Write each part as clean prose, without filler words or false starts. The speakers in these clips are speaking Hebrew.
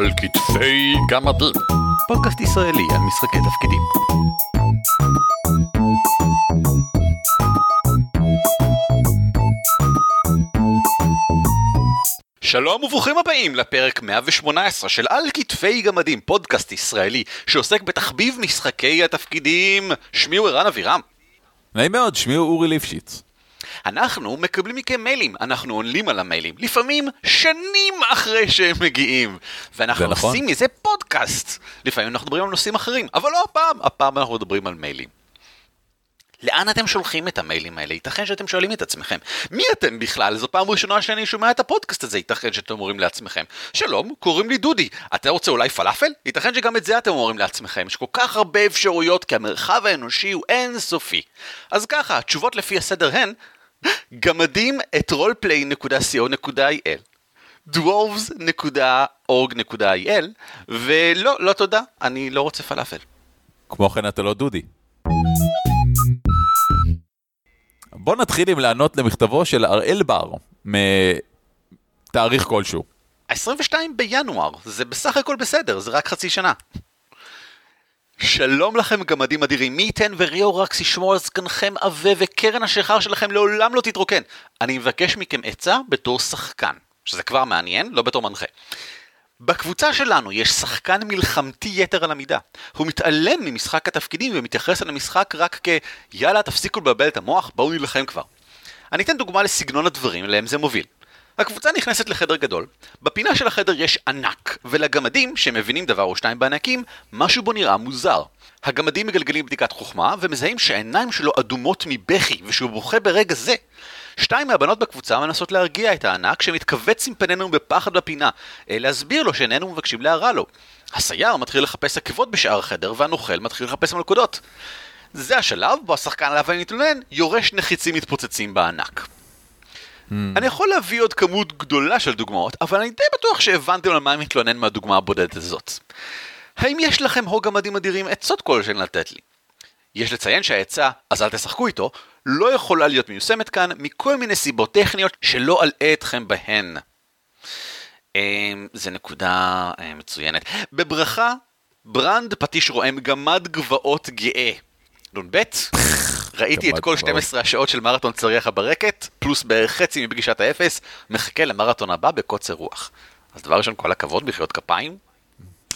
על כתפי גמדים, פודקאסט ישראלי על משחקי תפקידים. שלום וברוכים הבאים לפרק 118 של על כתפי גמדים, פודקאסט ישראלי שעוסק בתחביב משחקי התפקידים. שמי הוא ערן אבירם. נעים מאוד, שמי הוא אורי ליפשיץ. אנחנו מקבלים מכם מיילים, אנחנו עונים על המיילים, לפעמים שנים אחרי שהם מגיעים, ואנחנו עושים מזה פודקאסט. לפעמים אנחנו מדברים על נושאים אחרים, אבל לא הפעם אנחנו מדברים על מיילים. לאן אתם שולחים את המיילים האלה? ייתכן שאתם שואלים את עצמכם, מי אתם בכלל? זו פעם ראשונה שאני שומע את הפודקאסט הזה. ייתכן שאתם אומרים לעצמכם, שלום, קוראים לי דודי, אתה רוצה אולי פלאפל? ייתכן שגם את זה אתם אומרים לעצמכם. יש כל כך הרבה אפשרויות, כי המרחב האנושי הוא אינסופי. אז ככה, התשובות לפי הסדר הן גמדים את roleplay.co.il, dwarves.org.il, ולא, לא תודה, אני לא רוצה פלאפל. כמו כן אתה לא דודי. בוא נתחיל עם לענות למכתבו של RL Bar, מתאריך כלשהו. 22 בינואר, זה בסך הכל בסדר, זה רק חצי שנה. שלום לכם גמדים אדירים, מי ייתן וריאו רקס ישמור על זקנכם עווה וקרן השחר שלכם לעולם לא תתרוקן. אני מבקש מכם עצה בתור שחקן, שזה כבר מעניין, לא בתור מנחה. בקבוצה שלנו יש שחקן מלחמתי יתר על המידה. הוא מתעלם ממשחק התפקידים ומתייחס על המשחק רק כיאללה תפסיקו לבלבל את המוח, בואו נלחם כבר. אני אתן דוגמה לסגנון הדברים אליהם זה מוביל. הקבוצה נכנסת לחדר גדול, בפינה של החדר יש ענק, ולגמדים שמבינים דבר או שתיים בענקים, משהו בו נראה מוזר. הגמדים מגלגלים בדיקת חוכמה ומזהים שהעיניים שלו אדומות מבכי ושהוא בוכה ברגע זה. שתיים מהבנות בקבוצה מנסות להרגיע את הענק שמתכווץ עם פנינו בפחד בפינה, להסביר לו שאיננו מבקשים להרע לו. הסייר מתחיל לחפש עקבות בשאר החדר והנוכל מתחיל לחפש מלכודות. זה השלב בו השחקן עליו הנתלונן יורש נחיצים מתפוצצים בענק. אני יכול להביא עוד כמות גדולה של דוגמאות, אבל אני די בטוח שהבנתם על מה מתלונן מהדוגמה הבודדת הזאת. האם יש לכם הו גמדים אדירים עצות כלשהן לתת לי? יש לציין שהעצה, אז אל תשחקו איתו, לא יכולה להיות מיושמת כאן מכל מיני סיבות טכניות שלא אלאה אתכם בהן. זה נקודה מצוינת. בברכה, ברנד פטיש רועם גמד גבעות גאה. נון ב' ראיתי את כל 12 השעות של מרתון צריח הברקת, פלוס בערך חצי מפגישת האפס, מחכה למרתון הבא בקוצר רוח. אז דבר ראשון, כל הכבוד בחיות כפיים,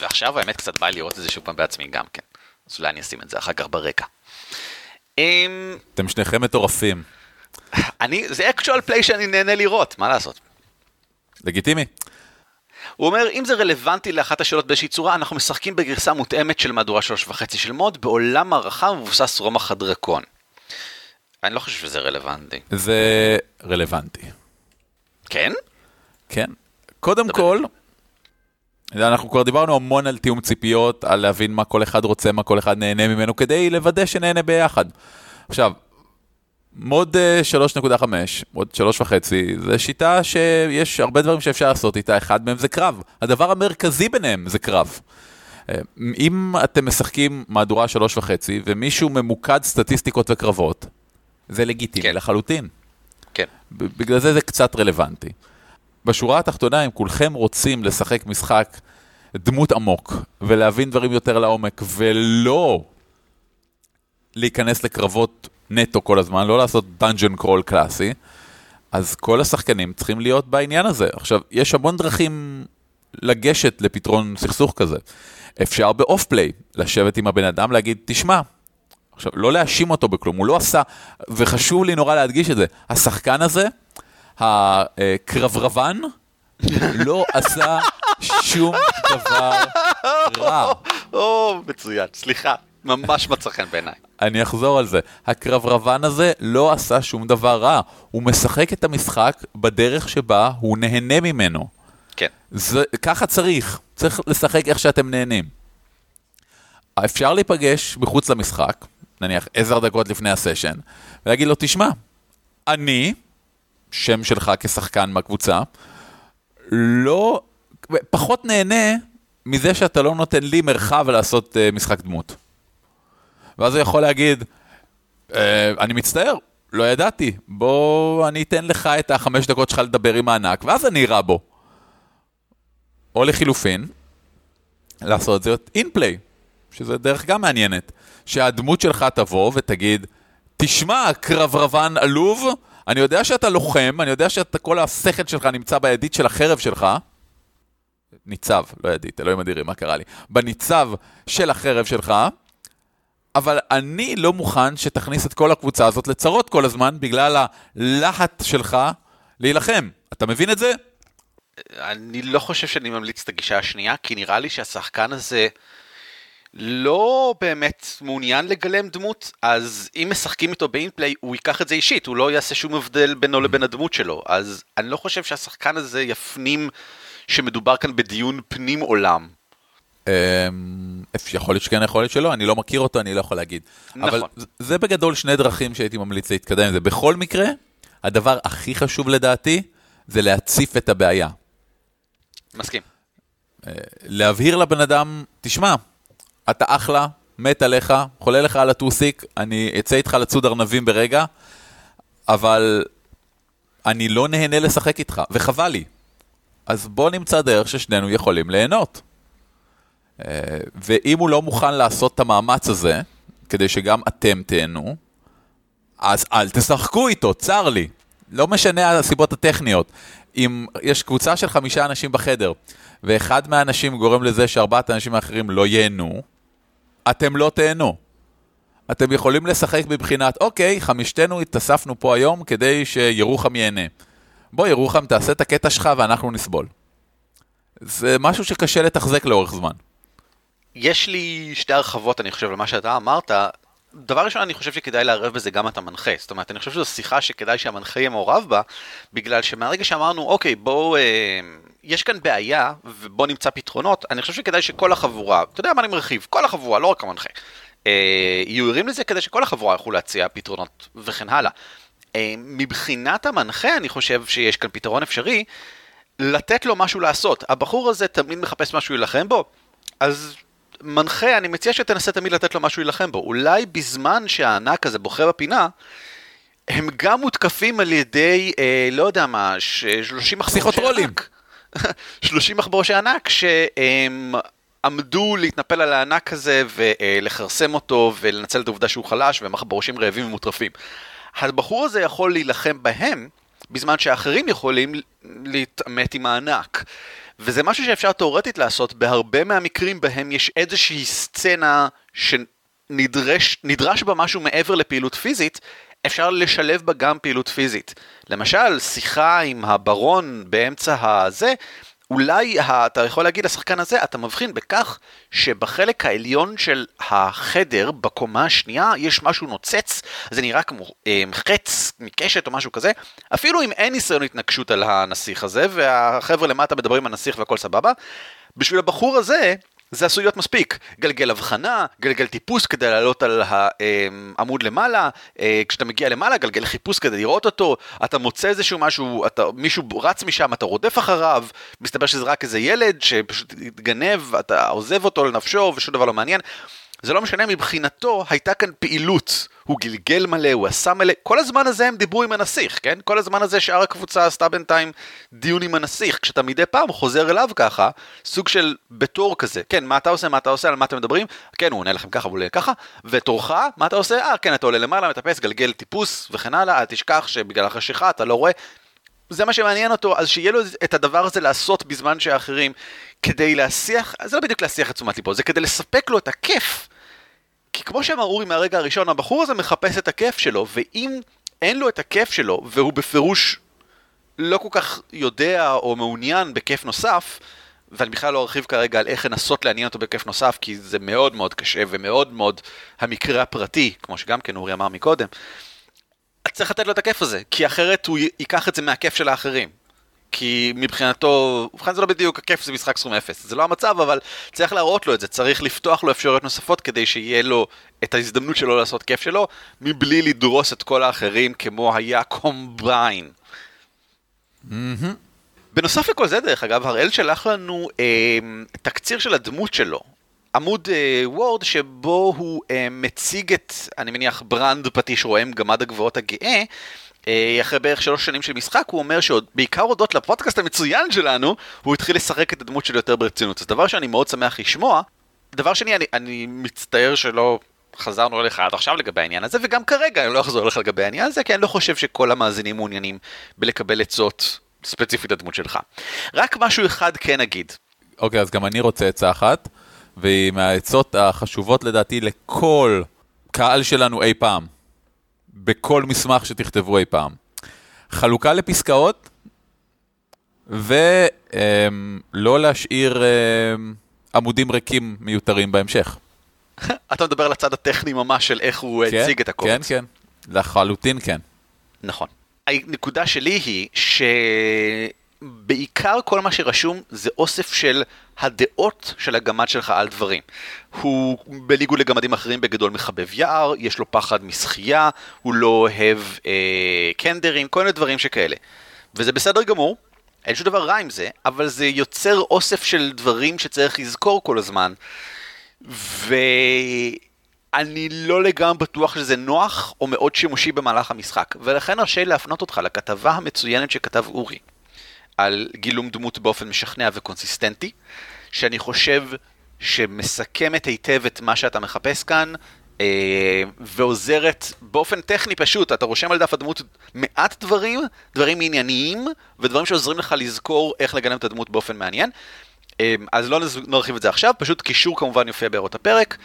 ועכשיו האמת קצת בא לראות את זה שוב פעם בעצמי גם כן. אז אולי אני אשים את זה אחר כך ברקע. אתם שניכם מטורפים. זה actual play שאני נהנה לראות, מה לעשות? לגיטימי. הוא אומר, אם זה רלוונטי לאחת השאלות באיזושהי צורה, אנחנו משחקים בגרסה מותאמת של מהדורה 3.5 של מוד, בעולם הערכה מבוסס רומח הדרקון. אני לא חושב שזה רלוונטי. זה רלוונטי. כן? כן. קודם כל, אנחנו כבר דיברנו המון על תיאום ציפיות, על להבין מה כל אחד רוצה, מה כל אחד נהנה ממנו, כדי לוודא שנהנה ביחד. עכשיו, מוד 3.5, מוד 3.5, זה שיטה שיש הרבה דברים שאפשר לעשות איתה, אחד מהם זה קרב. הדבר המרכזי ביניהם זה קרב. אם אתם משחקים מהדורה 3.5, ומישהו ממוקד סטטיסטיקות וקרבות, זה לגיטימי לחלוטין. כן. בגלל זה זה קצת רלוונטי. בשורה התחתונה, אם כולכם רוצים לשחק משחק דמות עמוק, ולהבין דברים יותר לעומק, ולא להיכנס לקרבות נטו כל הזמן, לא לעשות Dungeon Call קלאסי, אז כל השחקנים צריכים להיות בעניין הזה. עכשיו, יש המון דרכים לגשת לפתרון סכסוך כזה. אפשר באוף פליי, לשבת עם הבן אדם, להגיד, תשמע, עכשיו, לא להאשים אותו בכלום, הוא לא עשה, וחשוב לי נורא להדגיש את זה, השחקן הזה, הקרברבן, לא עשה שום דבר רע. או, מצוין, סליחה, ממש מצא חן בעיניי. אני אחזור על זה, הקרברבן הזה לא עשה שום דבר רע, הוא משחק את המשחק בדרך שבה הוא נהנה ממנו. כן. ככה צריך לשחק איך שאתם נהנים. אפשר להיפגש בחוץ למשחק, נניח 10 דקות לפני הסשן, ולהגיד לו, תשמע, אני, שם שלך כשחקן מהקבוצה, לא, פחות נהנה מזה שאתה לא נותן לי מרחב לעשות משחק דמות. ואז הוא יכול להגיד, אני מצטער, לא ידעתי, בוא אני אתן לך את 5 דקות שלך לדבר עם הענק, ואז אני אראה בו. או לחילופין, לעשות זה אינפליי, שזה דרך גם מעניינת, שהדמות שלך תבוא ותגיד, תשמע, קרברבן עלוב, אני יודע שאתה לוחם, אני יודע שכל השכת שלך נמצא בידית של החרב שלך, ניצב, לא ידית, אלוהים אדירים, מה קרה לי? בניצב של החרב שלך, אבל אני לא מוכן שתכניס את כל הקבוצה הזאת לצרות כל הזמן, בגלל הלהט שלך להילחם. אתה מבין את זה? אני לא חושב שאני ממליץ את הגישה השנייה, כי נראה לי שהשחקן הזה לא באמת מעוניין לגלם דמות, אז אם משחקים איתו באינפליי, הוא ייקח את זה אישית, הוא לא יעשה שום הבדל בינו לבין הדמות שלו. אז אני לא חושב שהשחקן הזה יפנים שמדובר כאן בדיון פנים עולם. יכול להיות שכן, יכול להיות שלא, אני לא מכיר אותו, אני לא יכול להגיד. נכון. אבל זה בגדול שני דרכים שהייתי ממליץ להתקדם עם זה. בכל מקרה, הדבר הכי חשוב לדעתי, זה להציף את הבעיה. מסכים. להבהיר לבן אדם, תשמע, אתה אחלה, מת עליך, חולה לך על הטוסיק, אני אצא איתך לצוד ארנבים ברגע, אבל אני לא נהנה לשחק איתך, וחבל לי. אז בוא נמצא דרך ששנינו יכולים ליהנות. ואם הוא לא מוכן לעשות את המאמץ הזה, כדי שגם אתם תהנו, אז אל תשחקו איתו, צר לי. לא משנה הסיבות הטכניות. אם יש קבוצה של 5 אנשים בחדר, ואחד מהאנשים גורם לזה ש4 אנשים האחרים לא ייהנו, אתם לא תהנו. אתם יכולים לשחק בבחינת, אוקיי, 5 התאספנו פה היום כדי שירוחם ייהנה. בוא ירוחם, תעשה את הקטע שלך ואנחנו נסבול. זה משהו שקשה לתחזק לאורך זמן. יש לי שתי הרחבות, אני חושב, למה שאתה אמרת. דבר ראשון, אני חושב שכדאי לערב בזה גם את המנחה. זאת אומרת, אני חושב שזו שיחה שכדאי שהמנחה יהיה מעורב בה, בגלל שמהרגע שאמרנו, אוקיי, בואו, יש כאן בעיה, ובואו נמצא פתרונות, אני חושב שכדאי שכל החבורה, אתה יודע מה אני מרחיב, כל החבורה, לא רק המנחה, יהיו ערים לזה כדי שכל החבורה יוכלו להציע פתרונות וכן הלאה. מבחינת המנחה, אני חושב שיש כאן פתרון אפשרי, לתת לו משהו לעשות. הבחור הזה תמיד מחפש משהו ילחם בו, אז מנחה, אני מציע שתנסה תמיד לתת לו משהו ילחם בו. אולי בזמן שהענק הזה בוחר בפינה, הם גם מותקפים על ידי, לא יודע מה, 30 מחבורי ענק. 30 מחבורי ענק שהם עמדו להתנפל על הענק הזה ולחרסם אותו ולנצל את העובדה שהוא חלש, ומחבורים רעבים ומוטרפים. הבחור הזה יכול להילחם בהם, בזמן שהאחרים יכולים להתעמת עם הענק. וזה משהו שאפשר תיאורטית לעשות בהרבה מהמקרים בהם יש איזושהי סצנה שנדרש בה משהו מעבר לפעילות פיזית, אפשר לשלב בה גם פעילות פיזית. למשל, שיחה עם הברון באמצע הזה, אולי אתה יכול להגיד לשחקן הזה, אתה מבחין בכך שבחלק העליון של החדר, בקומה השנייה, יש משהו נוצץ, זה נראה כמו חץ מקשת או משהו כזה, אפילו אם אין ניסיון התנגשות על הנסיך הזה, והחבר'ה למטה מדברים על הנסיך והכל סבבה, בשביל הבחור הזה, זה עשוי להיות מספיק, גלגל הבחנה, גלגל טיפוס כדי לעלות על העמוד למעלה, כשאתה מגיע למעלה, גלגל חיפוש כדי לראות אותו, אתה מוצא איזשהו משהו, מישהו רץ משם, אתה רודף אחריו, מסתבר שזה רק איזה ילד שפשוט התגנב, אתה עוזב אותו לנפשו ושום דבר לא מעניין, זה לא משנה, מבחינתו הייתה כאן פעילות, הוא גלגל מלא, הוא עשה מלא, כל הזמן הזה הם דיברו עם הנסיך, כן? כל הזמן הזה שאר הקבוצה עשתה בינתיים דיון עם הנסיך, כשאתה מדי פעם חוזר אליו ככה, סוג של בתור כזה, כן, מה אתה עושה, מה אתה עושה, על מה אתם מדברים, כן, הוא עונה לכם ככה, הוא עולה ככה, ותורך, מה אתה עושה? כן, אתה עולה למעלה, מטפס, גלגל טיפוס וכן הלאה, אל תשכח שבגלל החשיכה אתה לא רואה, זה מה שמעניין אותו, אז שיהיה לו את הדבר הזה לעשות בזמן שהאחרים, כדי להסיח, זה לא בדיוק להסיח את תשומת ליבו, זה כדי לספק לו את הכיף, כי כמו שאמר אורי מהרגע הראשון, הבחור הזה מחפש את הכיף שלו, ואם אין לו את הכיף שלו, והוא בפירוש לא כל כך יודע או מעוניין בכיף נוסף, ואני בכלל לא ארחיב כרגע על איך לנסות לעניין אותו בכיף נוסף, כי זה מאוד מאוד קשה ומאוד מאוד המקרה הפרטי, כמו שגם כן אורי אמר מקודם, אז צריך לתת לו את הכיף הזה, כי אחרת הוא ייקח את זה מהכיף של האחרים. כי מבחינתו, ובכן זה לא בדיוק, הכיף זה משחק סכום אפס. זה לא המצב, אבל צריך להראות לו את זה, צריך לפתוח לו אפשרויות נוספות, כדי שיהיה לו את ההזדמנות שלו לעשות כיף שלו, מבלי לדרוס את כל האחרים כמו היה קומביין. בנוסף לכל זה, דרך אגב, הראל שלח לנו תקציר של הדמות שלו. עמוד וורד שבו הוא מציג את, אני מניח, ברנד פטיש רועם גמד הגבעות הגאה, אחרי בערך 3 שנים של משחק, הוא אומר שבעיקר הודות לפודקאסט המצוין שלנו, הוא התחיל לשחק את הדמות שלו יותר ברצינות. זה דבר שאני מאוד שמח לשמוע. דבר שני, אני מצטער שלא חזרנו אליך עד עכשיו לגבי העניין הזה, וגם כרגע אני לא אחזור אליך לגבי העניין הזה, כי אני לא חושב שכל המאזינים מעוניינים בלקבל עצות ספציפית לדמות שלך. רק משהו אחד כן אגיד. אוקיי, אז גם אני רוצה עצה אחת, והיא מהעצות החשובות לדעתי לכל קהל שלנו אי פעם. בכל מסמך שתכתבו אי פעם. חלוקה לפסקאות, ולא להשאיר עמודים ריקים מיותרים בהמשך. אתה מדבר על הצד הטכני ממש של איך הוא הציג את הקובץ. כן, כן, לחלוטין כן. נכון. הנקודה שלי היא שבעיקר כל מה שרשום זה אוסף של הדעות של הגמד שלך על דברים. הוא בליגו לגמדים אחרים בגדול מחבב יער, יש לו פחד משחייה, הוא לא אוהב קנדרים, כל מיני דברים שכאלה. וזה בסדר גמור, אין שום דבר רע עם זה, אבל זה יוצר אוסף של דברים שצריך לזכור כל הזמן. ואני לא לגמרי בטוח שזה נוח או מאוד שימושי במהלך המשחק, ולכן הרשי להפנות אותך לכתבה המצוינת שכתב אורי על גילום דמות באופן משכנע וקונסיסטנטי, שאני חושב שמסכמת היטב את מה שאתה מחפש כאן, ועוזרת באופן טכני פשוט. אתה רושם על דף הדמות מעט דברים, דברים ענייניים, ודברים שעוזרים לך לזכור איך לגלם את הדמות באופן מעניין. אז לא נרחיב את זה עכשיו, פשוט קישור כמובן יופיע בערות הפרק,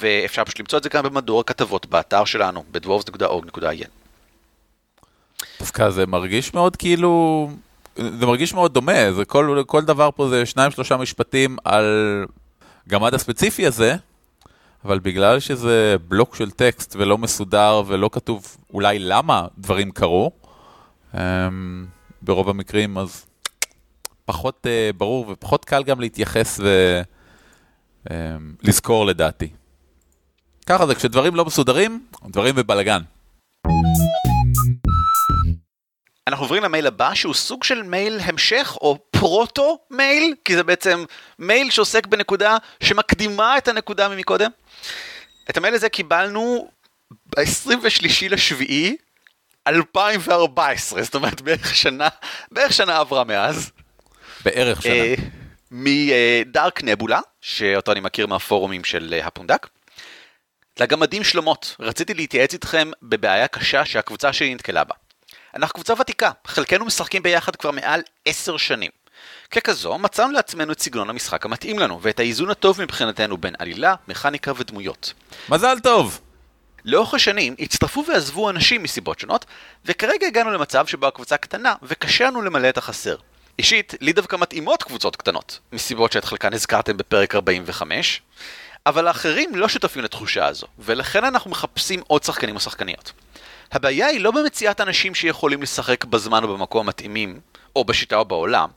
ואפשר פשוט למצוא את זה כאן במדור הכתבות, באתר שלנו, ב-dwarves.org.il. דווקא זה מרגיש מאוד כאילו... זה מרגיש מאוד דומה, זה כל דבר פה זה 2-3 משפטים על גמד הספציפי הזה, אבל בגלל שזה בלוק של טקסט ולא מסודר ולא כתוב אולי למה דברים קרו, ברוב המקרים אז פחות ברור ופחות קל גם להתייחס ולזכור לדעתי. ככה זה, כשדברים לא מסודרים, דברים בבלגן. אנחנו עוברים למייל הבא, שהוא סוג של מייל המשך, או פרוטו-מייל, כי זה בעצם מייל שעוסק בנקודה שמקדימה את הנקודה ממקודם. את המייל הזה קיבלנו ב-23/7/2014, זאת אומרת בערך שנה עברה מאז. בערך שנה. מדארק נבולה, שאותו אני מכיר מהפורומים של הפונדק. לגמדים שלומות, רציתי להתייעץ איתכם בבעיה קשה שהקבוצה שלי נתקלה בה. אנחנו קבוצה ותיקה, חלקנו משחקים ביחד כבר מעל 10 שנים. ככזו, מצאנו לעצמנו את סגנון המשחק המתאים לנו, ואת האיזון הטוב מבחינתנו בין עלילה, מכניקה ודמויות. מזל טוב! לאורך השנים הצטרפו ועזבו אנשים מסיבות שונות, וכרגע הגענו למצב שבו הקבוצה קטנה, וקשה לנו למלא את החסר. אישית, לי דווקא מתאימות קבוצות קטנות, מסיבות שאת חלקן הזכרתם בפרק 45, אבל האחרים לא שותפים לתחושה הזו, ולכן אנחנו מחפשים עוד שחקנים או שחקניות. הבעיה היא לא במציאת אנשים שיכולים לשחק בזמן או במקום המתאימים, או בשיטה או בעולם.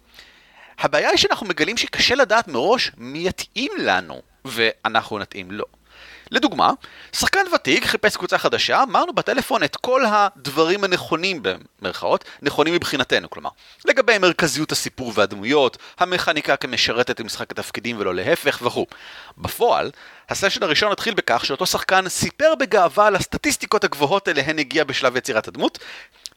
הבעיה היא שאנחנו מגלים שקשה לדעת מראש מי יתאים לנו, ואנחנו נתאים לו. לדוגמה, שחקן ותיק חיפש קבוצה חדשה, אמרנו בטלפון את כל הדברים הנכונים במרכאות, נכונים מבחינתנו, כלומר, לגבי מרכזיות הסיפור והדמויות, המכניקה כמשרתת למשחק התפקידים ולא להפך וכו'. בפועל, הסשן הראשון התחיל בכך שאותו שחקן סיפר בגאווה על הסטטיסטיקות הגבוהות אליהן הגיע בשלב יצירת הדמות,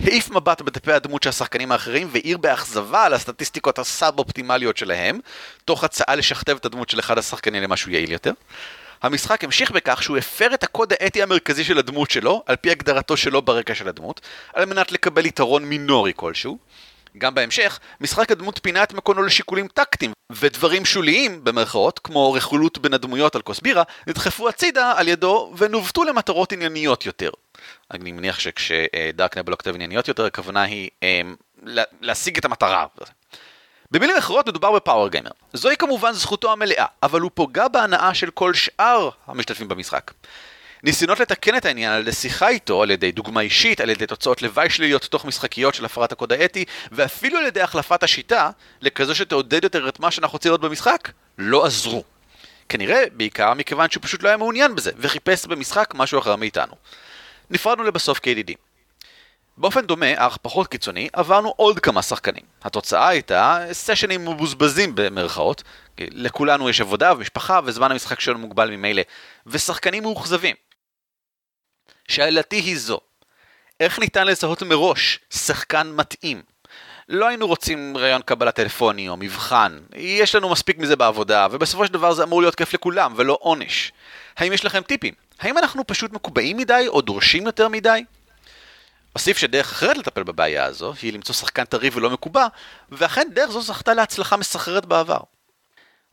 העיף מבט בדפי הדמות של השחקנים האחרים והעיר באכזבה על הסטטיסטיקות הסאב-אופטימליות שלהם, תוך הצעה לשכתב את הדמות של אחד השחקנים למשהו יעיל יותר. המשחק המשיך בכך שהוא הפר את הקוד האתי המרכזי של הדמות שלו, על פי הגדרתו שלו ברקע של הדמות, על מנת לקבל יתרון מינורי כלשהו. גם בהמשך, משחק הדמות פינה את מקונו לשיקולים טקטיים, ודברים שוליים, במרכאות, כמו רכילות בין הדמויות על כוס בירה, נדחפו הצידה על ידו ונובטו למטרות ענייניות יותר. אני מניח שכשדארק נבולה כותב ענייניות יותר, הכוונה היא להשיג את המטרה. במילים אחרות מדובר בפאוור גיימר. זוהי כמובן זכותו המלאה, אבל הוא פוגע בהנאה של כל שאר המשתתפים במשחק. ניסיונות לתקן את העניין על ידי שיחה איתו, על ידי דוגמה אישית, על ידי תוצאות לוואי שליליות תוך משחקיות של הפרת הקוד האתי, ואפילו על ידי החלפת השיטה לכזו שתעודד יותר את מה שאנחנו רוצים להיות במשחק, לא עזרו. כנראה בעיקר מכיוון שהוא פשוט לא היה מעוניין בזה, וחיפש במשחק משהו אחר מאיתנו. נפרדנו לבסוף כידידים. באופן דומה, אך פחות קיצוני, עברנו עוד כמה שחקנים. התוצאה הייתה סשנים מבוזבזים במרכאות, לכולנו יש עבודה ומשפחה וזמן המשחק שלנו מוגבל ממילא, ושחקנים מאוכזבים. שאלתי היא זו, איך ניתן לזהות מראש שחקן מתאים? לא היינו רוצים רעיון קבלה טלפוני או מבחן, יש לנו מספיק מזה בעבודה, ובסופו של דבר זה אמור להיות כיף לכולם ולא עונש. האם יש לכם טיפים? האם אנחנו פשוט מקובעים מדי או דורשים יותר מדי? אוסיף שדרך אחרת לטפל בבעיה הזו היא למצוא שחקן טרי ולא מקובע, ואכן דרך זו זכתה להצלחה מסחררת בעבר.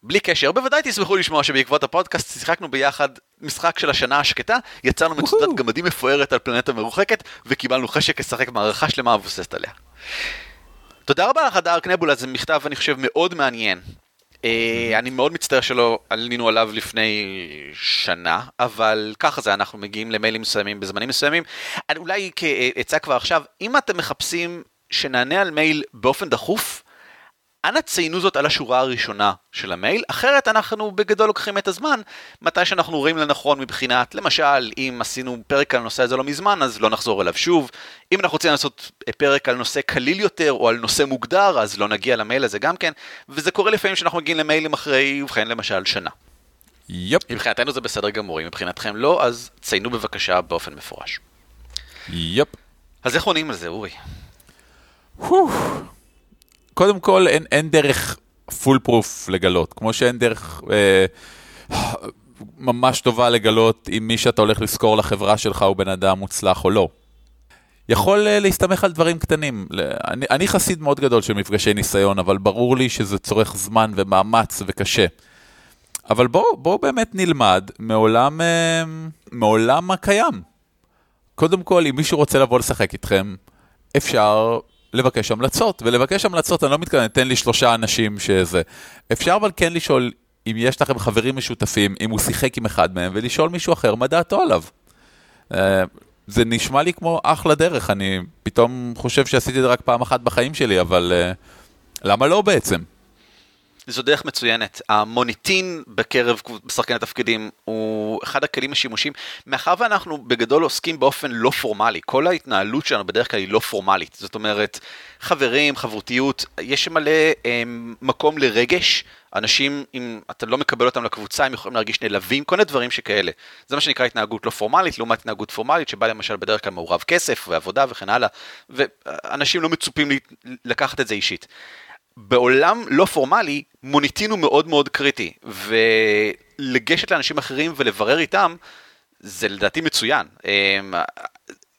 בלי קשר, בוודאי תשמחו לשמוע שבעקבות הפודקאסט שיחקנו ביחד משחק של השנה השקטה, יצרנו מצודת גמדים מפוארת על פלנטה מרוחקת, וקיבלנו חשק לשחק מערכה שלמה מבוססת עליה. תודה רבה לך, דארק נבולה, זה מכתב אני חושב מאוד מעניין. אני מאוד מצטער שלא עלינו עליו לפני שנה, אבל ככה זה, אנחנו מגיעים למיילים מסוימים בזמנים מסוימים. אולי כעצה כבר עכשיו, אם אתם מחפשים שנענה על מייל באופן דחוף, אנא ציינו זאת על השורה הראשונה של המייל, אחרת אנחנו בגדול לוקחים את הזמן, מתי שאנחנו רואים לנכון מבחינת, למשל, אם עשינו פרק על נושא הזה לא מזמן, אז לא נחזור אליו שוב, אם אנחנו רוצים לעשות פרק על נושא קליל יותר, או על נושא מוגדר, אז לא נגיע למייל הזה גם כן, וזה קורה לפעמים שאנחנו מגיעים למיילים אחרי, ובכן למשל שנה. מבחינתנו זה בסדר גמור, אם מבחינתכם לא, אז ציינו בבקשה באופן מפורש. אז איך עונים על זה, אורי? קודם כל, אין דרך פול פרוף לגלות, כמו שאין דרך ממש טובה לגלות אם מי שאתה הולך לזכור לחברה שלך הוא בן אדם מוצלח או לא. יכול להסתמך על דברים קטנים. אני חסיד מאוד גדול של מפגשי ניסיון, אבל ברור לי שזה צורך זמן ומאמץ וקשה. אבל בואו באמת נלמד מעולם הקיים. קודם כל, אם מישהו רוצה לבוא לשחק איתכם, אפשר לבקש המלצות, ולבקש המלצות אני לא מתכוון, תן לי 3 אנשים שזה. אפשר אבל כן לשאול אם יש לכם חברים משותפים, אם הוא שיחק עם אחד מהם, ולשאול מישהו אחר מה דעתו עליו. זה נשמע לי כמו אחלה דרך, אני פתאום חושב שעשיתי את זה רק פעם אחת בחיים שלי, אבל למה לא בעצם? זו דרך מצוינת. המוניטין בקרב שחקני התפקידים הוא אחד הכלים השימושים. מאחר ואנחנו בגדול עוסקים באופן לא פורמלי. כל ההתנהלות שלנו בדרך כלל היא לא פורמלית. זאת אומרת, חברים, חברותיות, יש מלא מקום לרגש. אנשים, אם אתה לא מקבל אותם לקבוצה, הם יכולים להרגיש נלבים, כל הדברים שכאלה. זה מה שנקרא התנהגות לא פורמלית, לעומת התנהגות פורמלית, שבה למשל בדרך כלל מעורב כסף ועבודה וכן הלאה. ואנשים לא מצופים לקחת את זה אישית. בעולם לא פורמלי, מוניטין הוא מאוד מאוד קריטי, ולגשת לאנשים אחרים ולברר איתם, זה לדעתי מצוין.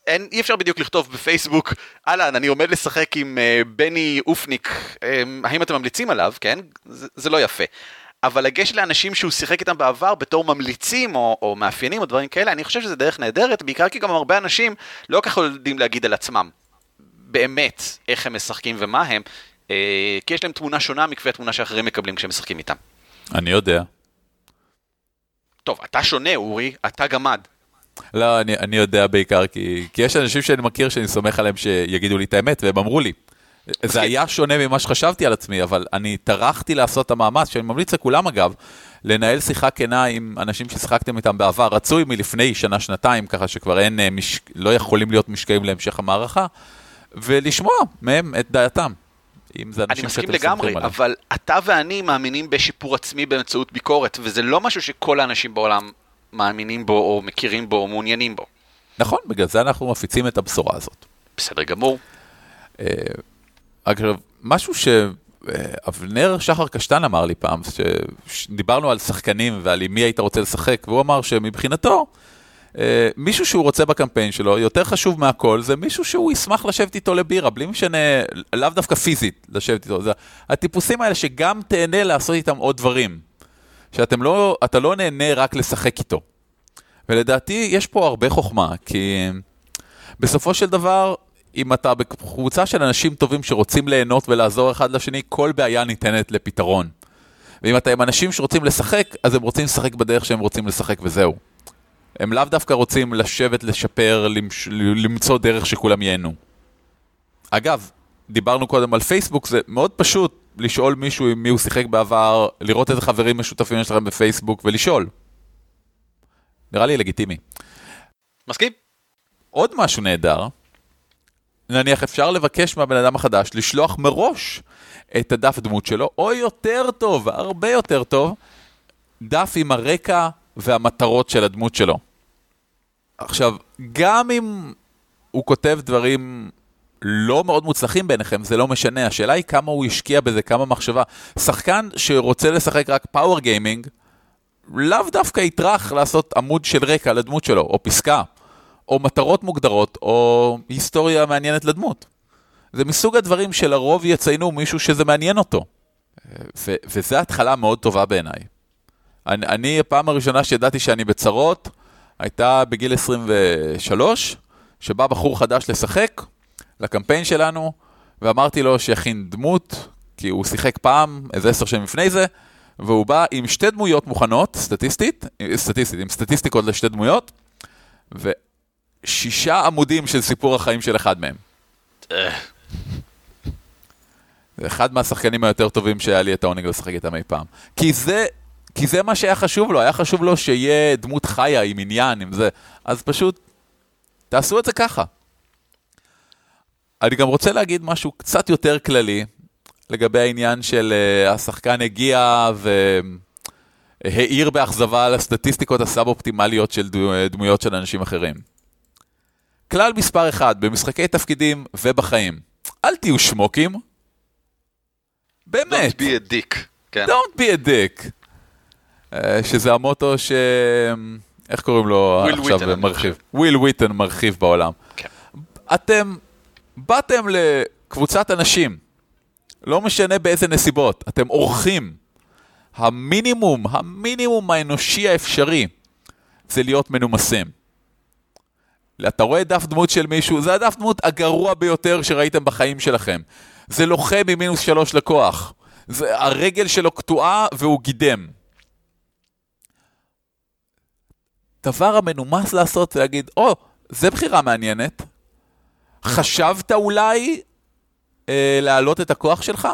אי אפשר בדיוק לכתוב בפייסבוק, אהלן, אני עומד לשחק עם בני אופניק, האם אתם ממליצים עליו, כן? זה לא יפה. אבל לגשת לאנשים שהוא שיחק איתם בעבר, בתור ממליצים או מאפיינים או דברים כאלה, אני חושב שזה דרך נהדרת, בעיקר כי גם הרבה אנשים לא ככה יודעים להגיד על עצמם, באמת, איך הם משחקים ומה הם, כי יש להם תמונה שונה מכפי התמונה שאחרים מקבלים כשהם משחקים איתם. אני יודע. טוב, אתה שונה, אורי, אתה גמד. לא, אני יודע בעיקר, כי יש אנשים שאני מכיר שאני סומך עליהם שיגידו לי את האמת, והם אמרו לי. זה היה שונה ממה שחשבתי על עצמי, אבל אני טרחתי לעשות את המאמץ, שאני ממליץ לכולם אגב, לנהל שיחה כנה עם אנשים ששיחקתם איתם בעבר, רצוי מלפני שנה, שנתיים, ככה שכבר לא יכולים להיות משקעים להמשך המערכה, ולשמוע מהם את דעתם. אני מסכים לגמרי, אבל אתה ואני מאמינים בשיפור עצמי באמצעות ביקורת, וזה לא משהו שכל האנשים בעולם מאמינים בו, או מכירים בו, או מעוניינים בו. נכון, בגלל זה אנחנו מפיצים את הבשורה הזאת. בסדר גמור. אגב, משהו שאבנר שחר קשטן אמר לי פעם, שדיברנו על שחקנים ועל מי היית רוצה לשחק, והוא אמר שמבחינתו, מישהו שהוא רוצה בקמפיין שלו, יותר חשוב מהכל, זה מישהו שהוא ישמח לשבת איתו לבירה, בלי משנה, לאו דווקא פיזית לשבת איתו. זה הטיפוסים האלה שגם תהנה לעשות איתם עוד דברים, שאתה לא נהנה רק לשחק איתו. ולדעתי יש פה הרבה חוכמה, כי בסופו של דבר, אם אתה בקבוצה של אנשים טובים שרוצים ליהנות ולעזור אחד לשני, כל בעיה ניתנת לפתרון. ואם אתה עם אנשים שרוצים לשחק, אז הם רוצים לשחק בדרך שהם רוצים לשחק וזהו. הם לאו דווקא רוצים לשבת, לשפר, למצוא דרך שכולם ייהנו. אגב, דיברנו קודם על פייסבוק, זה מאוד פשוט לשאול מישהו עם מי הוא שיחק בעבר, לראות איזה חברים משותפים יש לכם בפייסבוק ולשאול. נראה לי לגיטימי. מסכים? עוד משהו נהדר, נניח אפשר לבקש מהבן אדם החדש לשלוח מראש את הדף דמות שלו, או יותר טוב, הרבה יותר טוב, דף עם הרקע והמטרות של הדמות שלו. עכשיו, גם אם הוא כותב דברים לא מאוד מוצלחים ביניכם, זה לא משנה, השאלה היא כמה הוא השקיע בזה, כמה מחשבה. שחקן שרוצה לשחק רק פאוור גיימינג, לאו דווקא יתרח לעשות עמוד של רקע לדמות שלו, או פסקה, או מטרות מוגדרות, או היסטוריה מעניינת לדמות. זה מסוג הדברים שלרוב יציינו מישהו שזה מעניין אותו. וזו התחלה מאוד טובה בעיניי. אני הפעם הראשונה שידעתי שאני בצרות, הייתה בגיל 23, שבא בחור חדש לשחק, לקמפיין שלנו, ואמרתי לו שיכין דמות, כי הוא שיחק פעם, איזה 10 שנים לפני זה, והוא בא עם 2 דמויות מוכנות, סטטיסטית, עם סטטיסטיקות לשתי דמויות, ו6 עמודים של סיפור החיים של אחד מהם. זה אחד מהשחקנים היותר טובים שהיה לי את העונג לשחק איתם אי פעם. כי זה מה שהיה חשוב לו, היה חשוב לו שיהיה דמות חיה עם עניין, עם זה. אז פשוט תעשו את זה ככה. אני גם רוצה להגיד משהו קצת יותר כללי, לגבי העניין של השחקן הגיע והעיר באכזבה על הסטטיסטיקות הסאב-אופטימליות של דמויות של אנשים אחרים. כלל מספר 1, במשחקי תפקידים ובחיים. אל תהיו שמוקים. באמת. Don't be a dick. כן. Don't be a dick. שזה המוטו ש... איך קוראים לו עכשיו מרחיב? וויל וויטן מרחיב בעולם. כן. אתם באתם לקבוצת אנשים, לא משנה באיזה נסיבות, אתם עורכים. המינימום האנושי האפשרי, זה להיות מנומסים. אתה רואה דף דמות של מישהו, זה הדף דמות הגרוע ביותר שראיתם בחיים שלכם. זה לוחם -3 לכוח. הרגל שלו קטועה והוא גידם. דבר המנומס לעשות זה להגיד, זה בחירה מעניינת. חשבת אולי להעלות את הכוח שלך?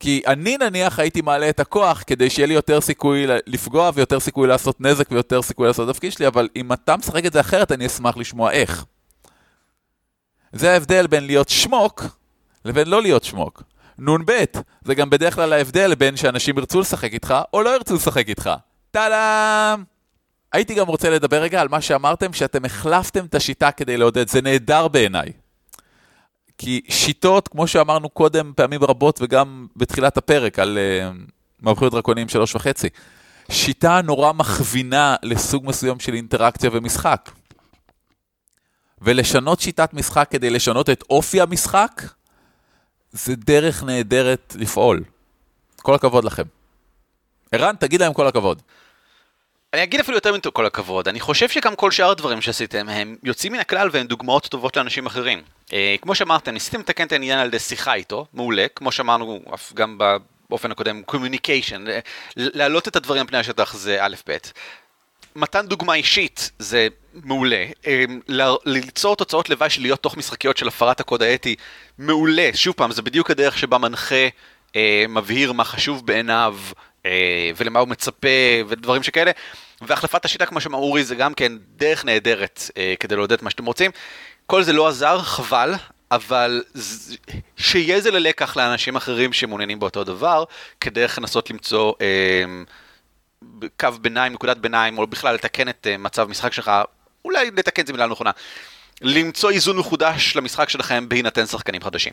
כי אני נניח הייתי מעלה את הכוח כדי שיהיה לי יותר סיכוי לפגוע ויותר סיכוי לעשות נזק ויותר סיכוי לעשות דפקי שלי, אבל אם אתה משחק את זה אחרת אני אשמח לשמוע איך. זה ההבדל בין להיות שמוק לבין לא להיות שמוק. נון בית, זה גם בדרך כלל ההבדל בין שאנשים ירצו לשחק איתך או לא ירצו לשחק איתך. טאדם! הייתי גם רוצה לדבר רגע על מה שאמרתם שאתם החלפתם את השיטה כדי לעודד, זה נהדר בעיניי. כי שיטות, כמו שאמרנו קודם פעמים רבות וגם בתחילת הפרק על מבחיות דרקונים 3.5, שיטה נורא מכווינה לסוג מסוים של אינטראקציה ומשחק. ולשנות שיטת משחק כדי לשנות את אופי המשחק, זה דרך נהדרת לפעול. כל הכבוד לכם. ערן, תגיד להם כל הכבוד. אני אגיד אפילו יותר מכל הכבוד, אני חושב שגם כל שאר הדברים שעשיתם הם יוצאים מן הכלל והם דוגמאות טובות לאנשים אחרים. כמו שאמרתם, ניסיתם לתקן את העניין על ידי שיחה איתו, מעולה, כמו שאמרנו גם באופן הקודם, communication, להעלות את הדברים על פני השטח זה א' ב'. מתן דוגמה אישית זה מעולה, ליצור תוצאות לוואי של להיות תוך משחקיות של הפרת הקוד האתי, מעולה, שוב פעם, זה בדיוק הדרך שבה מנחה מבהיר מה חשוב בעיניו, ולמה הוא מצפה ודברים שכאלה, והחלפת השיטה כמו שאמר אורי זה גם כן דרך נהדרת כדי להודד מה שאתם רוצים. כל זה לא עזר, חבל, אבל שיהיה זה ללקח לאנשים אחרים שמעוניינים באותו דבר, כדרך לנסות למצוא קו ביניים, נקודת ביניים, או בכלל לתקן את מצב משחק שלך, אולי לתקן זה מילה נכונה, למצוא איזון מחודש למשחק שלכם בהינתן שחקנים חדשים.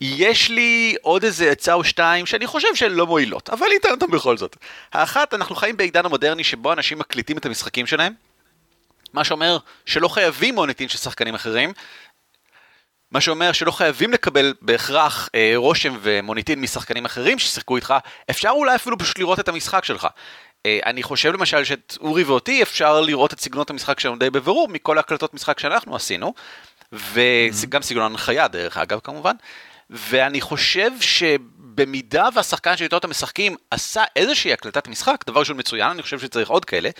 יש לי עוד איזה עצה או שתיים שאני חושב שהן לא מועילות, אבל ניתן אותם בכל זאת. האחת, אנחנו חיים בעידן המודרני שבו אנשים מקליטים את המשחקים שלהם, מה שאומר שלא חייבים מוניטין של שחקנים אחרים, מה שאומר שלא חייבים לקבל בהכרח רושם ומוניטין משחקנים אחרים ששיחקו איתך, אפשר אולי אפילו פשוט לראות את המשחק שלך. אני חושב למשל שאת אורי ואותי אפשר לראות את סגנונות המשחק שלנו די בבירור, מכל ההקלטות משחק שאנחנו עשינו, וגם סגנון הנחיה דרך אגב כמובן, ואני חושב שבמידה והשחקן שאיתו אתם משחקים עשה איזושהי הקלטת משחק, דבר ראשון מצוין, אני חושב שצריך עוד כאלה,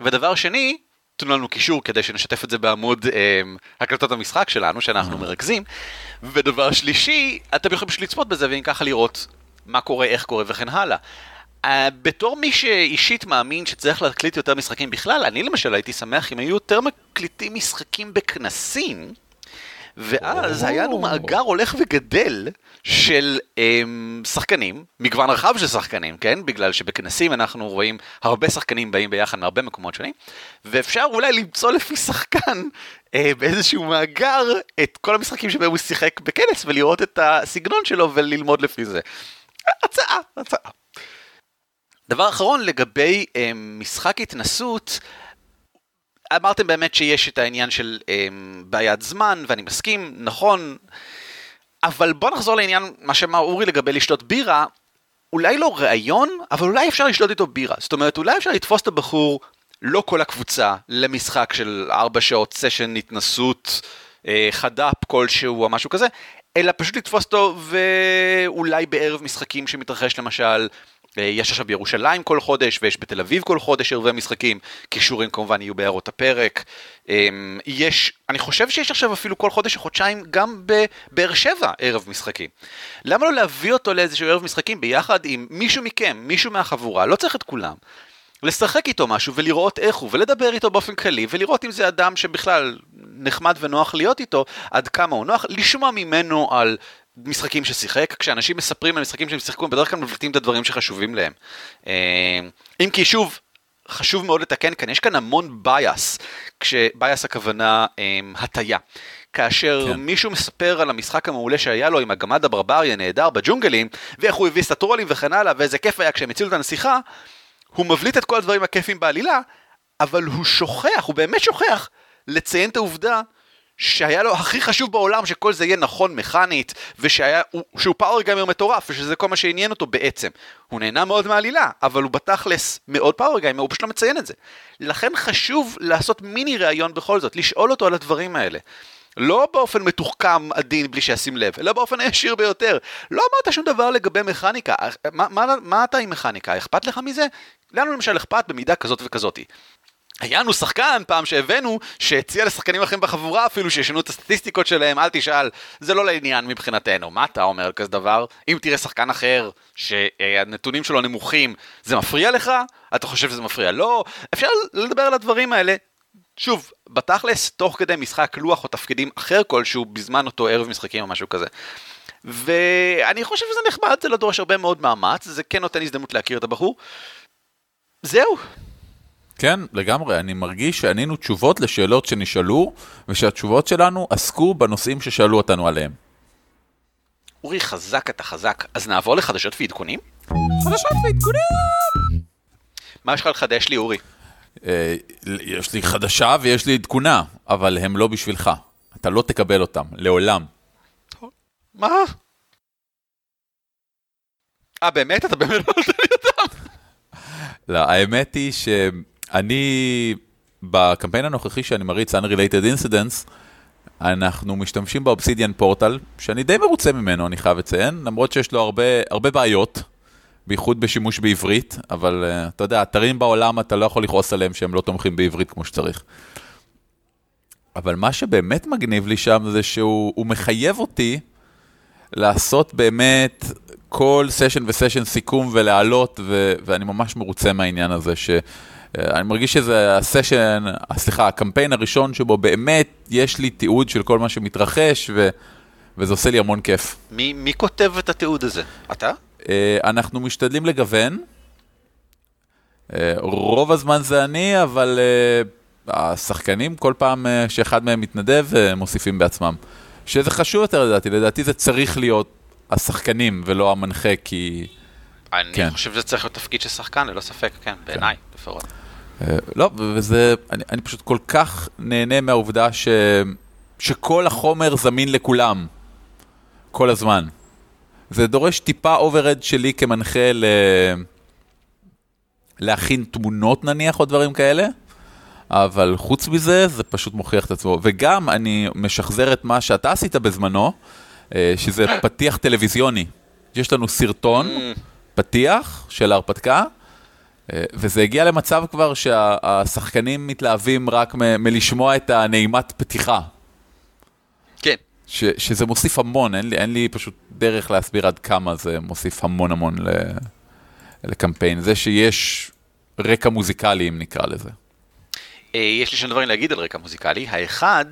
ודבר שני, תנו לנו קישור כדי שנשתף את זה בעמוד הקלטות המשחק שלנו, שאנחנו מרכזים, ודבר שלישי, אתם יכולים לצפות בזה וככה לראות מה קורה, איך קורה וכן הלאה. בתור מי שאישית מאמין שצריך להקליט יותר משחקים בכלל, אני למשל הייתי שמח אם היו יותר מקליטים משחקים בכנסים, ואז היה לנו מאגר הולך וגדל של שחקנים, מגוון רחב של שחקנים, כן? בגלל שבכנסים אנחנו רואים הרבה שחקנים באים ביחד מהרבה מקומות שונים, ואפשר אולי למצוא לפי שחקן באיזשהו מאגר את כל המשחקים שבהם הוא שיחק בכנס, ולראות את הסגנון שלו וללמוד לפי זה. הצעה, הצעה. דבר אחרון לגבי משחק התנסות, אמרתם באמת שיש את העניין של בעיית זמן, ואני מסכים, נכון, אבל בוא נחזור לעניין מה שאמר אורי לגבי לשתות בירה, אולי לא רעיון, אבל אולי אפשר לשתות איתו בירה, זאת אומרת, אולי אפשר לתפוס את הבחור, לא כל הקבוצה, למשחק של 4 שעות, סשן, התנסות, חדאפ כלשהו או משהו כזה, אלא פשוט לתפוס אותו, ואולי בערב משחקים שמתרחש למשל, יש עכשיו בירושלים כל חודש, ויש בתל אביב כל חודש ערבי משחקים, קישורים כמובן יהיו בהערות הפרק, יש, אני חושב שיש עכשיו אפילו כל חודש או חודשיים, גם בבאר שבע ערב משחקים. למה לא להביא אותו לאיזשהו ערב משחקים, ביחד עם מישהו מכם, מישהו מהחבורה, לא צריך את כולם, לשחק איתו משהו ולראות איך הוא, ולדבר איתו באופן כלי, ולראות אם זה אדם שבכלל נחמד ונוח להיות איתו, עד כמה הוא נוח, לשמוע ממנו על משחקים ששיחק, כשאנשים מספרים על משחקים שהם שיחקו, הם בדרך כלל מבלטים את הדברים שחשובים להם. אם כי שוב, חשוב מאוד לתקן כאן, יש כאן המון בייס, כשבייס הכוונה הטיה. כאשר מישהו מספר על המשחק המעולה שהיה לו עם הגמד הברברי הנהדר בג'ונגלים, ואיך הוא הביא סטטורלים וכן הלאה, ואיזה כיף היה כשהם הצילו את הנסיכה, הוא מבליט את כל הדברים הכיפים בעלילה, אבל הוא שוכח, הוא באמת שוכח, לציין את העובדה, שהיה לו הכי חשוב בעולם שכל זה יהיה נכון מכנית, ושהוא פאוור גיימר מטורף, ושזה כל מה שעניין אותו בעצם. הוא נהנה מאוד מהעלילה, אבל הוא בתכלס מאוד פאוור גיימר, הוא פשוט לא מציין את זה. לכן חשוב לעשות מיני ראיון בכל זאת, לשאול אותו על הדברים האלה. לא באופן מתוחכם עדין בלי שישים לב, אלא באופן הישיר ביותר. לא אמרת שום דבר לגבי מכניקה. מה אתה עם מכניקה? אכפת לך מזה? לנו למשל אכפת במידה כזאת וכזאתי. היינו שחקן פעם שהבאנו שהציע לשחקנים אחרים בחבורה אפילו שישנו את הסטטיסטיקות שלהם, אל תשאל, זה לא לעניין מבחינתנו, מה אתה אומר כזה דבר? אם תראה שחקן אחר שהנתונים שלו נמוכים, זה מפריע לך? אתה חושב שזה מפריע? לא, אפשר לדבר על הדברים האלה. שוב, בתכלס, תוך כדי משחק לוח או תפקידים אחר כלשהו בזמן אותו ערב משחקים או משהו כזה. ואני חושב שזה נחמד, זה לא דורש הרבה מאוד מאמץ, זה כן נותן הזדמנות להכיר את הבחור. זהו. כן, לגמרי, אני מרגיש שענינו תשובות לשאלות שנשאלו, ושהתשובות שלנו עסקו בנושאים ששאלו אותנו עליהם. אורי, חזק אתה חזק, אז נעבור לחדשות ועדכונים? חדשות ועדכונים! מה יש לך לחדש לי, אורי? יש לי חדשה ויש לי עדכונה, אבל הם לא בשבילך. אתה לא תקבל אותם, לעולם. מה? באמת? אתה באמת לא נותן לי אותם? לא, האמת היא אני, בקמפיין הנוכחי שאני מריץ, Unrelated Incidents, אנחנו משתמשים באובסידיאן פורטל, שאני די מרוצה ממנו, אני חייב לציין, למרות שיש לו הרבה בעיות, בייחוד בשימוש בעברית, אבל אתה יודע, אתרים בעולם אתה לא יכול לכעוס עליהם שהם לא תומכים בעברית כמו שצריך. אבל מה שבאמת מגניב לי שם זה שהוא מחייב אותי לעשות באמת כל סשן וסשן סיכום ולהעלות, ואני ממש מרוצה מהעניין הזה אני מרגיש שזה הקמפיין הראשון שבו באמת יש לי תיעוד של כל מה שמתרחש, וזה עושה לי המון כיף. מי כותב את התיעוד הזה? אתה? אנחנו משתדלים לגוון. רוב הזמן זה אני, אבל השחקנים כל פעם שאחד מהם מתנדב, מוסיפים בעצמם. שזה חשוב יותר לדעתי זה צריך להיות השחקנים ולא המנחה, כי אני חושב שזה צריך להיות תפקיד של שחקן, ללא ספק, כן, בעיניי, לפחות. לא, וזה, אני פשוט כל כך נהנה מהעובדה שכל החומר זמין לכולם, כל הזמן. זה דורש טיפה אוברהד שלי כמנחה להכין תמונות נניח או דברים כאלה, אבל חוץ מזה, זה פשוט מוכיח את עצמו. וגם אני משחזר את מה שאתה עשית בזמנו, שזה פתיח טלוויזיוני. יש לנו סרטון, פתיח של ההרפתקה, וזה הגיע למצב כבר שהשחקנים מתלהבים רק מלשמוע את הנעימת פתיחה. כן. שזה מוסיף המון, אין לי פשוט דרך להסביר עד כמה זה מוסיף המון לקמפיין. זה שיש רקע מוזיקלי, אם נקרא לזה. יש לי שני דברים להגיד על רקע מוזיקלי. האחד,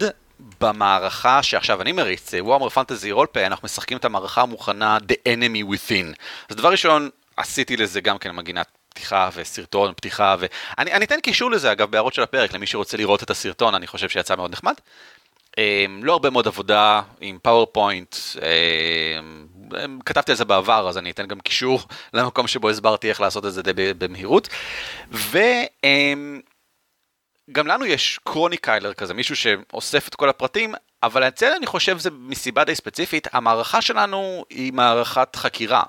במערכה שעכשיו אני מריץ, וואמר פנטזי רולפליי, אנחנו משחקים את המערכה המוכנה The Enemy Within. אז דבר ראשון, עשיתי לזה גם כן מגינת פתיחה וסרטון פתיחה, ואני אתן קישור לזה אגב בהערות של הפרק, למי שרוצה לראות את הסרטון, אני חושב שיצא מאוד נחמד. לא הרבה מאוד עבודה עם PowerPoint, כתבתי על זה בעבר, אז אני אתן גם קישור למקום שבו הסברתי איך לעשות את זה די במהירות, וגם לנו יש קרוניקיילר כזה, מישהו שאוסף את כל הפרטים, אבל אצל אני חושב זה מסיבה די ספציפית, המערכה שלנו היא מערכת חקירה,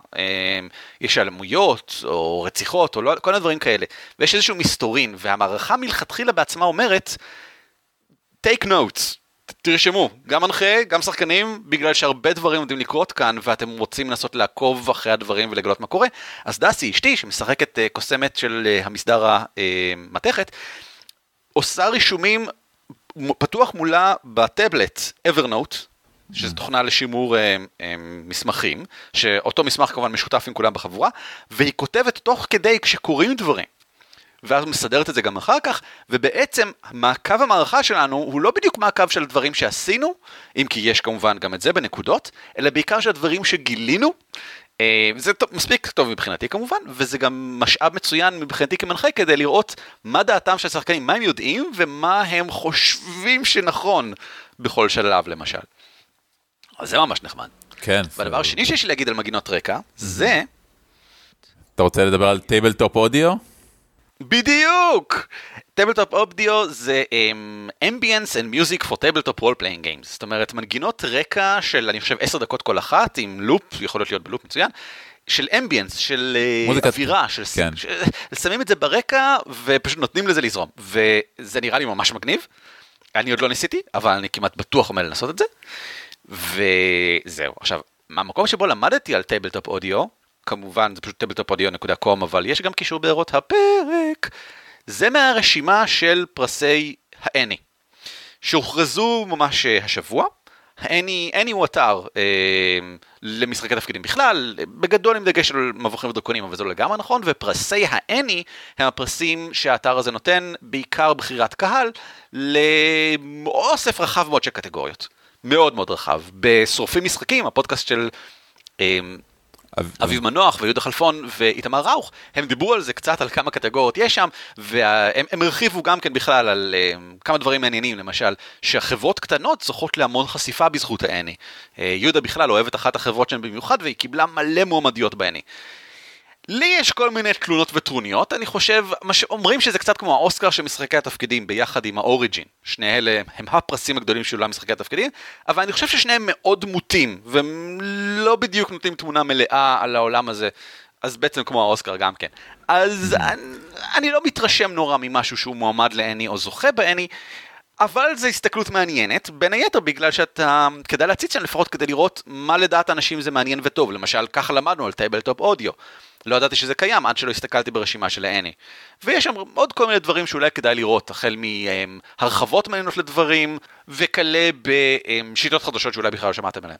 יש אלמויות או רציחות או לא, כל הדברים כאלה, ויש איזשהו מסתורין, והמערכה מלכתחילה בעצמה אומרת, take notes, תרשמו, גם מנחה, גם שחקנים, בגלל שהרבה דברים עומדים לקרות כאן, ואתם רוצים לנסות לעקוב אחרי הדברים ולגלות מה קורה, אז דסי, אשתי, שמשחקת קוסמת של המסדר המתכת, עושה רישומים פתוח מולה בטאבלט Evernote, שזו תוכנה לשימור מסמכים, שאותו מסמך כמובן משותף עם כולם בחבורה, והיא כותבת תוך כדי כשקוראים דברים. ואז מסדרת את זה גם אחר כך, ובעצם מעקב המערכה שלנו הוא לא בדיוק מעקב של הדברים שעשינו, אם כי יש כמובן גם את זה בנקודות, אלא בעיקר של הדברים שגילינו, זה מספיק טוב מבחינתי כמובן, וזה גם משאב מצוין מבחינתי כמנחה, כדי לראות מה דעתם של השחקנים, מה הם יודעים ומה הם חושבים שנכון בכל שלב למשל. אז זה ממש נחמד. כן. והדבר השני שיש לי להגיד על מגינות רקע, זה... אתה רוצה לדבר על טייבלטופ אודיו? בדיוק! טייבלטופ אודיו זה ambience and music for tabletop role-playing games. זאת אומרת, מנגינות רקע של, אני חושב, 10 דקות כל אחת, עם לופ, יכולות להיות בלופ מצוין, של ambience, של אווירה, של שמים את זה ברקע, ופשוט נותנים לזה לזרום. וזה נראה לי ממש מגניב. אני עוד לא ניסיתי, אבל אני כמעט בטוח אומר לנסות את זה. וזהו. עכשיו, מהמקום שבו למדתי על טייבלטופ אודיו, כמובן, זה פשוט tabletop.audio.com, אבל יש גם קישור בהערות הפרק. זה מהרשימה של פרסי האני, שהוכרזו ממש השבוע. האני הוא אתר למשחקי תפקידים בכלל, בגדול עם דגש של מבוכים ודרקונים, אבל זה לא לגמרי נכון, ופרסי האני הם הפרסים שהאתר הזה נותן, בעיקר בחירת קהל, לאוסף רחב מאוד של קטגוריות. מאוד מאוד רחב. בשורפים משחקים, הפודקאסט של... אביב מנוח ויהודה חלפון ואיתמר ראוך, הם דיברו על זה קצת, על כמה קטגוריות יש שם, והם הרחיבו גם כן בכלל על כמה דברים מעניינים, למשל, שהחברות קטנות זוכות להמון חשיפה בזכות האני. יהודה בכלל אוהב את אחת החברות שהן במיוחד, והיא קיבלה מלא מועמדיות באני. לי יש כל מיני תלונות וטרוניות, אני חושב, מה שאומרים שזה קצת כמו האוסקר של משחקי התפקידים, ביחד עם האוריג'ין, שני אלה הם הפרסים הגדולים של משחקי התפקידים, אבל אני חושב ששניהם מאוד מוטים, והם לא בדיוק נותנים תמונה מלאה על העולם הזה, אז בעצם כמו האוסקר גם כן. אז אני לא מתרשם נורא ממשהו שהוא מועמד לאני או זוכה באני, אבל זו הסתכלות מעניינת, בין היתר בגלל שאתה, כדאי להציץ שם לפחות כדי לראות מה לדעת אנשים זה מעניין וטוב, למשל ככה למדנו על טייבלטופ אודיו, לא ידעתי שזה קיים עד שלא הסתכלתי ברשימה של האני, ויש שם עוד כל מיני דברים שאולי כדאי לראות, החל מהרחבות מעניינות לדברים, וכלה בשיטות חדשות שאולי בכלל לא שמעתם עליהן.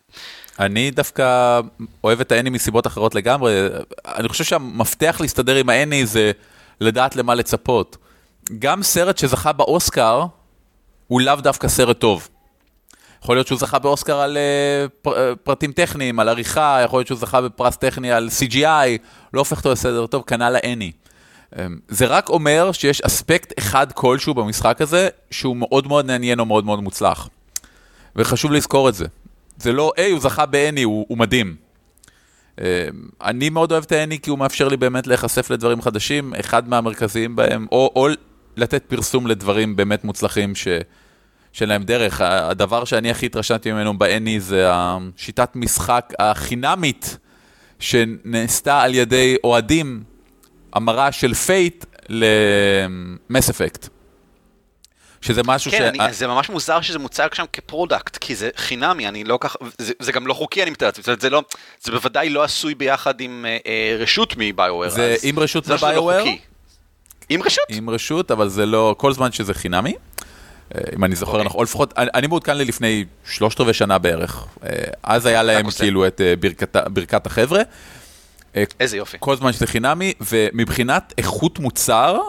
אני דווקא אוהב את האני מסיבות אחרות לגמרי, אני חושב שהמפתח להסתדר עם האני זה לדעת למה לצפות, גם סרט שזכה באוסקר, הוא לאו דווקא סרט טוב. יכול להיות שהוא זכה באוסקר על פרטים טכניים, על עריכה, יכול להיות שהוא זכה בפרס טכני על CGI, לא הופך אותו לסדר טוב, כנ"ל האני. זה רק אומר שיש אספקט אחד כלשהו במשחק הזה, שהוא מאוד מאוד מעניין או מאוד מאוד מוצלח. וחשוב לזכור את זה. זה לא, הוא זכה באני, הוא מדהים. אני מאוד אוהב את האני, כי הוא מאפשר לי באמת להיחשף לדברים חדשים, אחד מהמרכזיים בהם, או לתת פרסום לדברים באמת מוצלחים שלהם דרך. הדבר שאני הכי התרשמתי ממנו בעני זה השיטת משחק החינמית שנעשתה על ידי אוהדים, המראה של פייט למס אפקט. שזה משהו זה ממש מוזר שזה מוצג שם כפרודקט, כי זה חינמי, אני לא כך, זה גם לא חוקי, אני מתאר לעצמי, זה בוודאי לא עשוי ביחד עם רשות מביואר. זה עם רשות מביואר? עם רשות? עם רשות, אבל זה לא, כל זמן שזה חינמי, אם אני זוכר, או לפחות, אני מעודכן לי לפני 3.5 שנה בערך, אז היה להם כאילו את ברכת החבר'ה. איזה יופי. כל זמן שזה חינמי, ומבחינת איכות מוצר,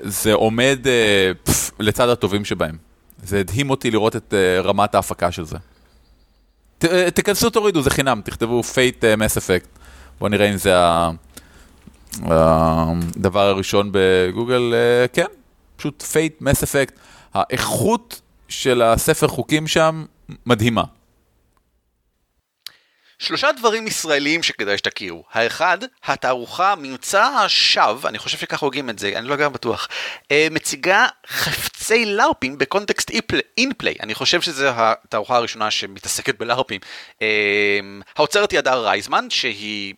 זה עומד לצד הטובים שבהם. זה הדהים אותי לראות את רמת ההפקה של זה. תכנסו, תורידו, זה חינם, תכתבו Fate Mass Effect. בואו נראה אם זה הדבר הראשון בגוגל, כן, פשוט Fate Mass Effect. האיכות של הספר חוקים שם מדהימה. שלושה דברים ישראליים שכדאי שתכירו. האחד, התערוכה ממצא השב, אני חושב שכך הוגים את זה, אני לא גם בטוח, מציגה חפצי לרפים בקונטקסט אינפליי. אני חושב שזו התערוכה הראשונה שמתעסקת בלרפים. האוצרת היא הדר רייזמן, שהיא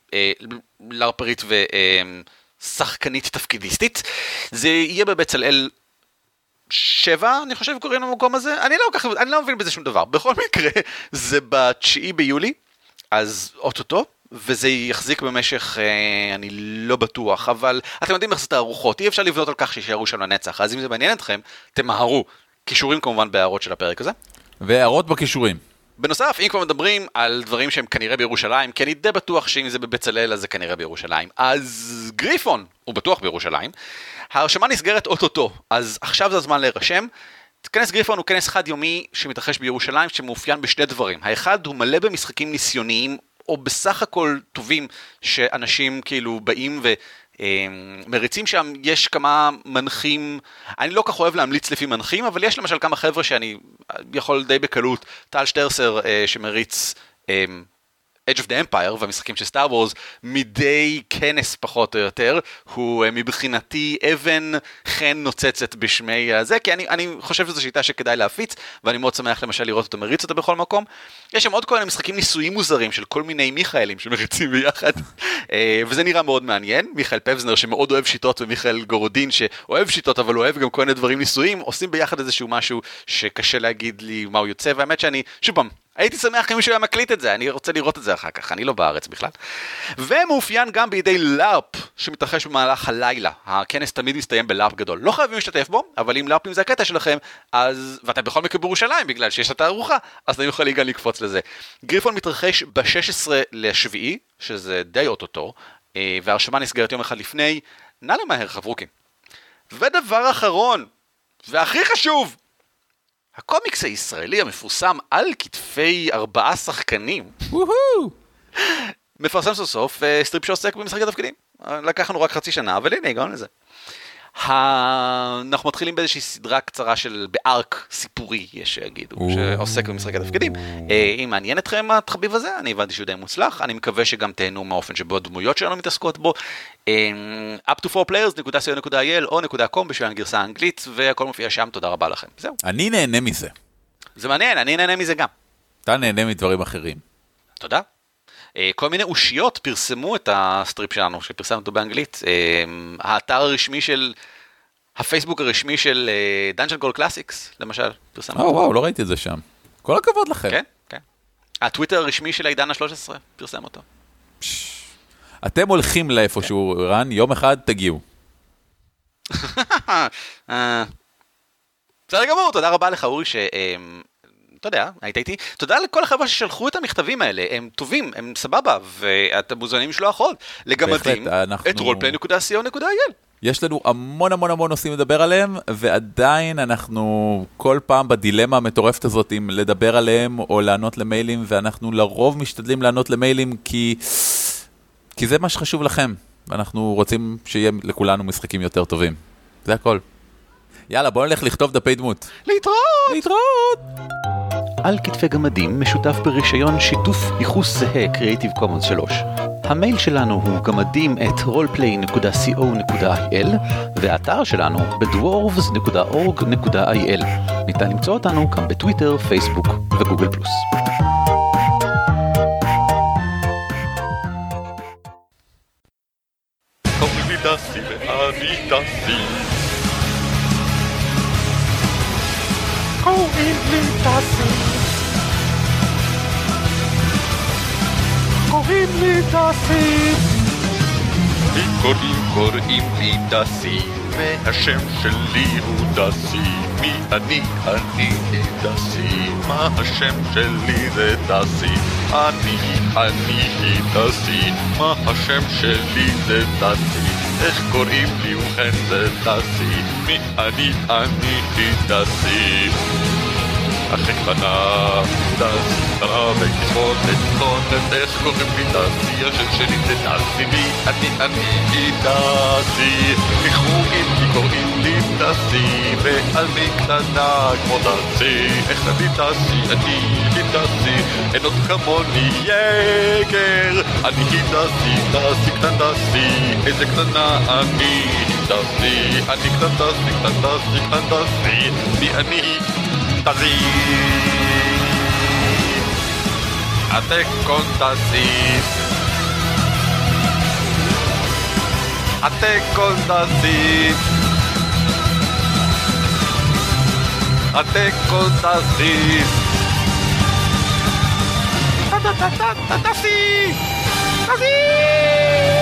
לרפרית ושחקנית תפקידיסטית. זה יהיה בבצלאל 7, אני חושב קוראים למקום הזה. אני לא מבין בזה שום דבר. בכל מקרה, זה ב9 ביולי. אז אוטוטו, וזה יחזיק במשך, אני לא בטוח, אבל אתם יודעים איך זה תערוכות, אי אפשר לבנות על כך שישארו שם לנצח, אז אם זה מעניין אתכם, תמהרו. קישורים כמובן בהערות של הפרק הזה. והערות בקישורים. בנוסף, אם כבר מדברים על דברים שהם כנראה בירושלים, כי אני די בטוח שאם זה בבצלאל, אז זה כנראה בירושלים. אז גריפון הוא בטוח בירושלים. ההרשמה נסגרת אוטוטו, אז עכשיו זה הזמן להירשם. כנס גריפון הוא כנס חד יומי שמתרחש בירושלים שמאופיין בשני דברים. האחד הוא מלא במשחקים ניסיוניים או בסך הכל טובים שאנשים כאילו באים ומריצים שם. יש כמה מנחים, אני לא כך אוהב להמליץ לפי מנחים, אבל יש למשל כמה חבר'ה שאני יכול די בקלות, טל שטרסר שמריץ Edge of the Empire והמשחקים של Star Wars מדי כנס פחות או יותר, הוא מבחינתי אבן חן נוצצת בשמי הזה, כי אני חושב שזו שיטה שכדאי להפיץ, ואני מאוד שמח למשל לראות אותו מריץ אותה בכל מקום. יש שם עוד כל מיני משחקים ניסויים מוזרים של כל מיני מיכאלים שמריצים ביחד, וזה נראה מאוד מעניין. מיכאל פבזנר שמאוד אוהב שיטות, ומיכאל גורודין שאוהב שיטות אבל אוהב גם כל מיני דברים ניסויים, עושים ביחד איזשהו משהו שקשה להגיד לי מה הוא יוצא, והאמת שאני, שוב פעם, הייתי שמח כי מישהו היה מקליט את זה, אני רוצה לראות את זה אחר כך, אני לא בארץ בכלל. ומאופיין גם בידי לארפ, שמתרחש במהלך הלילה. הכנס תמיד מסתיים בלארפ גדול. לא חייבים להשתתף בו, אבל אם לארפים זה הקטע שלכם, אז, ואתם בכל מקרה בירושלים, בגלל שיש את התערוכה, אז אתם יכולים גם לקפוץ לזה. גריפון מתרחש ב-16/7, שזה די אוטוטו, והרשמה נסגרת יום אחד לפני. נא למהר, חברוקים. ודבר אחרון, והכי חשוב, הקומיקס הישראלי המפורסם על כתפי 4 שחקנים. מפרסם סוף סוף סטריפ שעוסק במשחקי תפקידים. לקחנו רק חצי שנה, אבל הנה הגענו לזה. אנחנו מתחילים באיזושהי סדרה קצרה של בארק סיפורי, יש שיגידו, שעוסק במשחקי תפקידים. אם מעניין אתכם התחביב הזה, אני הבנתי שהוא די מוצלח, אני מקווה שגם תהנו מהאופן שבו הדמויות שלנו מתעסקות בו. up2 4players.co.il/.com בשביל הגרסה האנגלית, והכל מופיע שם, תודה רבה לכם. זהו. אני נהנה מזה. זה מעניין, אני נהנה מזה גם. אתה נהנה מדברים אחרים. תודה. כל מיני אושיות פרסמו את הסטריפ שלנו, שפרסם אותו באנגלית. האתר הרשמי של, הפייסבוק הרשמי של Dungeon Call Classics, למשל, פרסם אותו. וואו, לא ראיתי את זה שם. כל הכבוד לכם. כן, כן. הטוויטר הרשמי של העידן ה-13, פרסם אותו. אתם הולכים לאיפשהו, רן, יום אחד תגיעו. בסדר גמור, תודה רבה לך, אורי, אתה יודע, היית איתי. תודה לכל החבר'ה ששלחו את המכתבים האלה, הם טובים, הם סבבה, ואתם מוזמנים לשלוח עוד לגמדים את roleplay.co.il. יש לנו המון המון המון נושאים לדבר עליהם, ועדיין אנחנו כל פעם בדילמה המטורפת הזאת אם לדבר עליהם או לענות למיילים, ואנחנו לרוב משתדלים לענות למיילים כי זה מה שחשוב לכם, ואנחנו רוצים שיהיה לכולנו משחקים יותר טובים. זה הכל. יאללה, בואו נלך לכתוב דפי דמות. להתראות! על כתפי גמדים משותף ברישיון שיתוף ייחוס זהה Creative Commons 3. המייל שלנו הוא gamadim@roleplay.co.il, והאתר שלנו bdwarves.org.il. ניתן למצוא אותנו גם בטוויטר, פייסבוק וגוגל פלוס. קוראים לי דסי קוראים לי דסי והשם שלי הוא דסי. מי אני דסי, מה השם שלי זה דסי. אני דסי, מה השם שלי זה דסי. איך קוראים לי וכן זה דסי, מי אני דסי. החקרנה, סתרה וכסרות ותיכון, איך שקוראים לי תעשייה של שלי, זה תעשי לי, אני תעשי, תכרועים כי קוראים לי תעשי, ועל מי קטנה כמו תעשי, איך אני תעשי, אני תעשי, אין עוד כמוני יקר, אני תעשי, תעשי קטן תעשי, איזה קטנה אני תעשי, אני קטן תעשי, קטן תעשי, קטן תעשי, אני תעשי, אתם קונטסים, אתם קונטסים, אתם קונטסים, תעשי, תעשי.